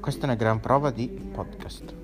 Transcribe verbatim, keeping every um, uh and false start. Questa è una gran prova di podcast.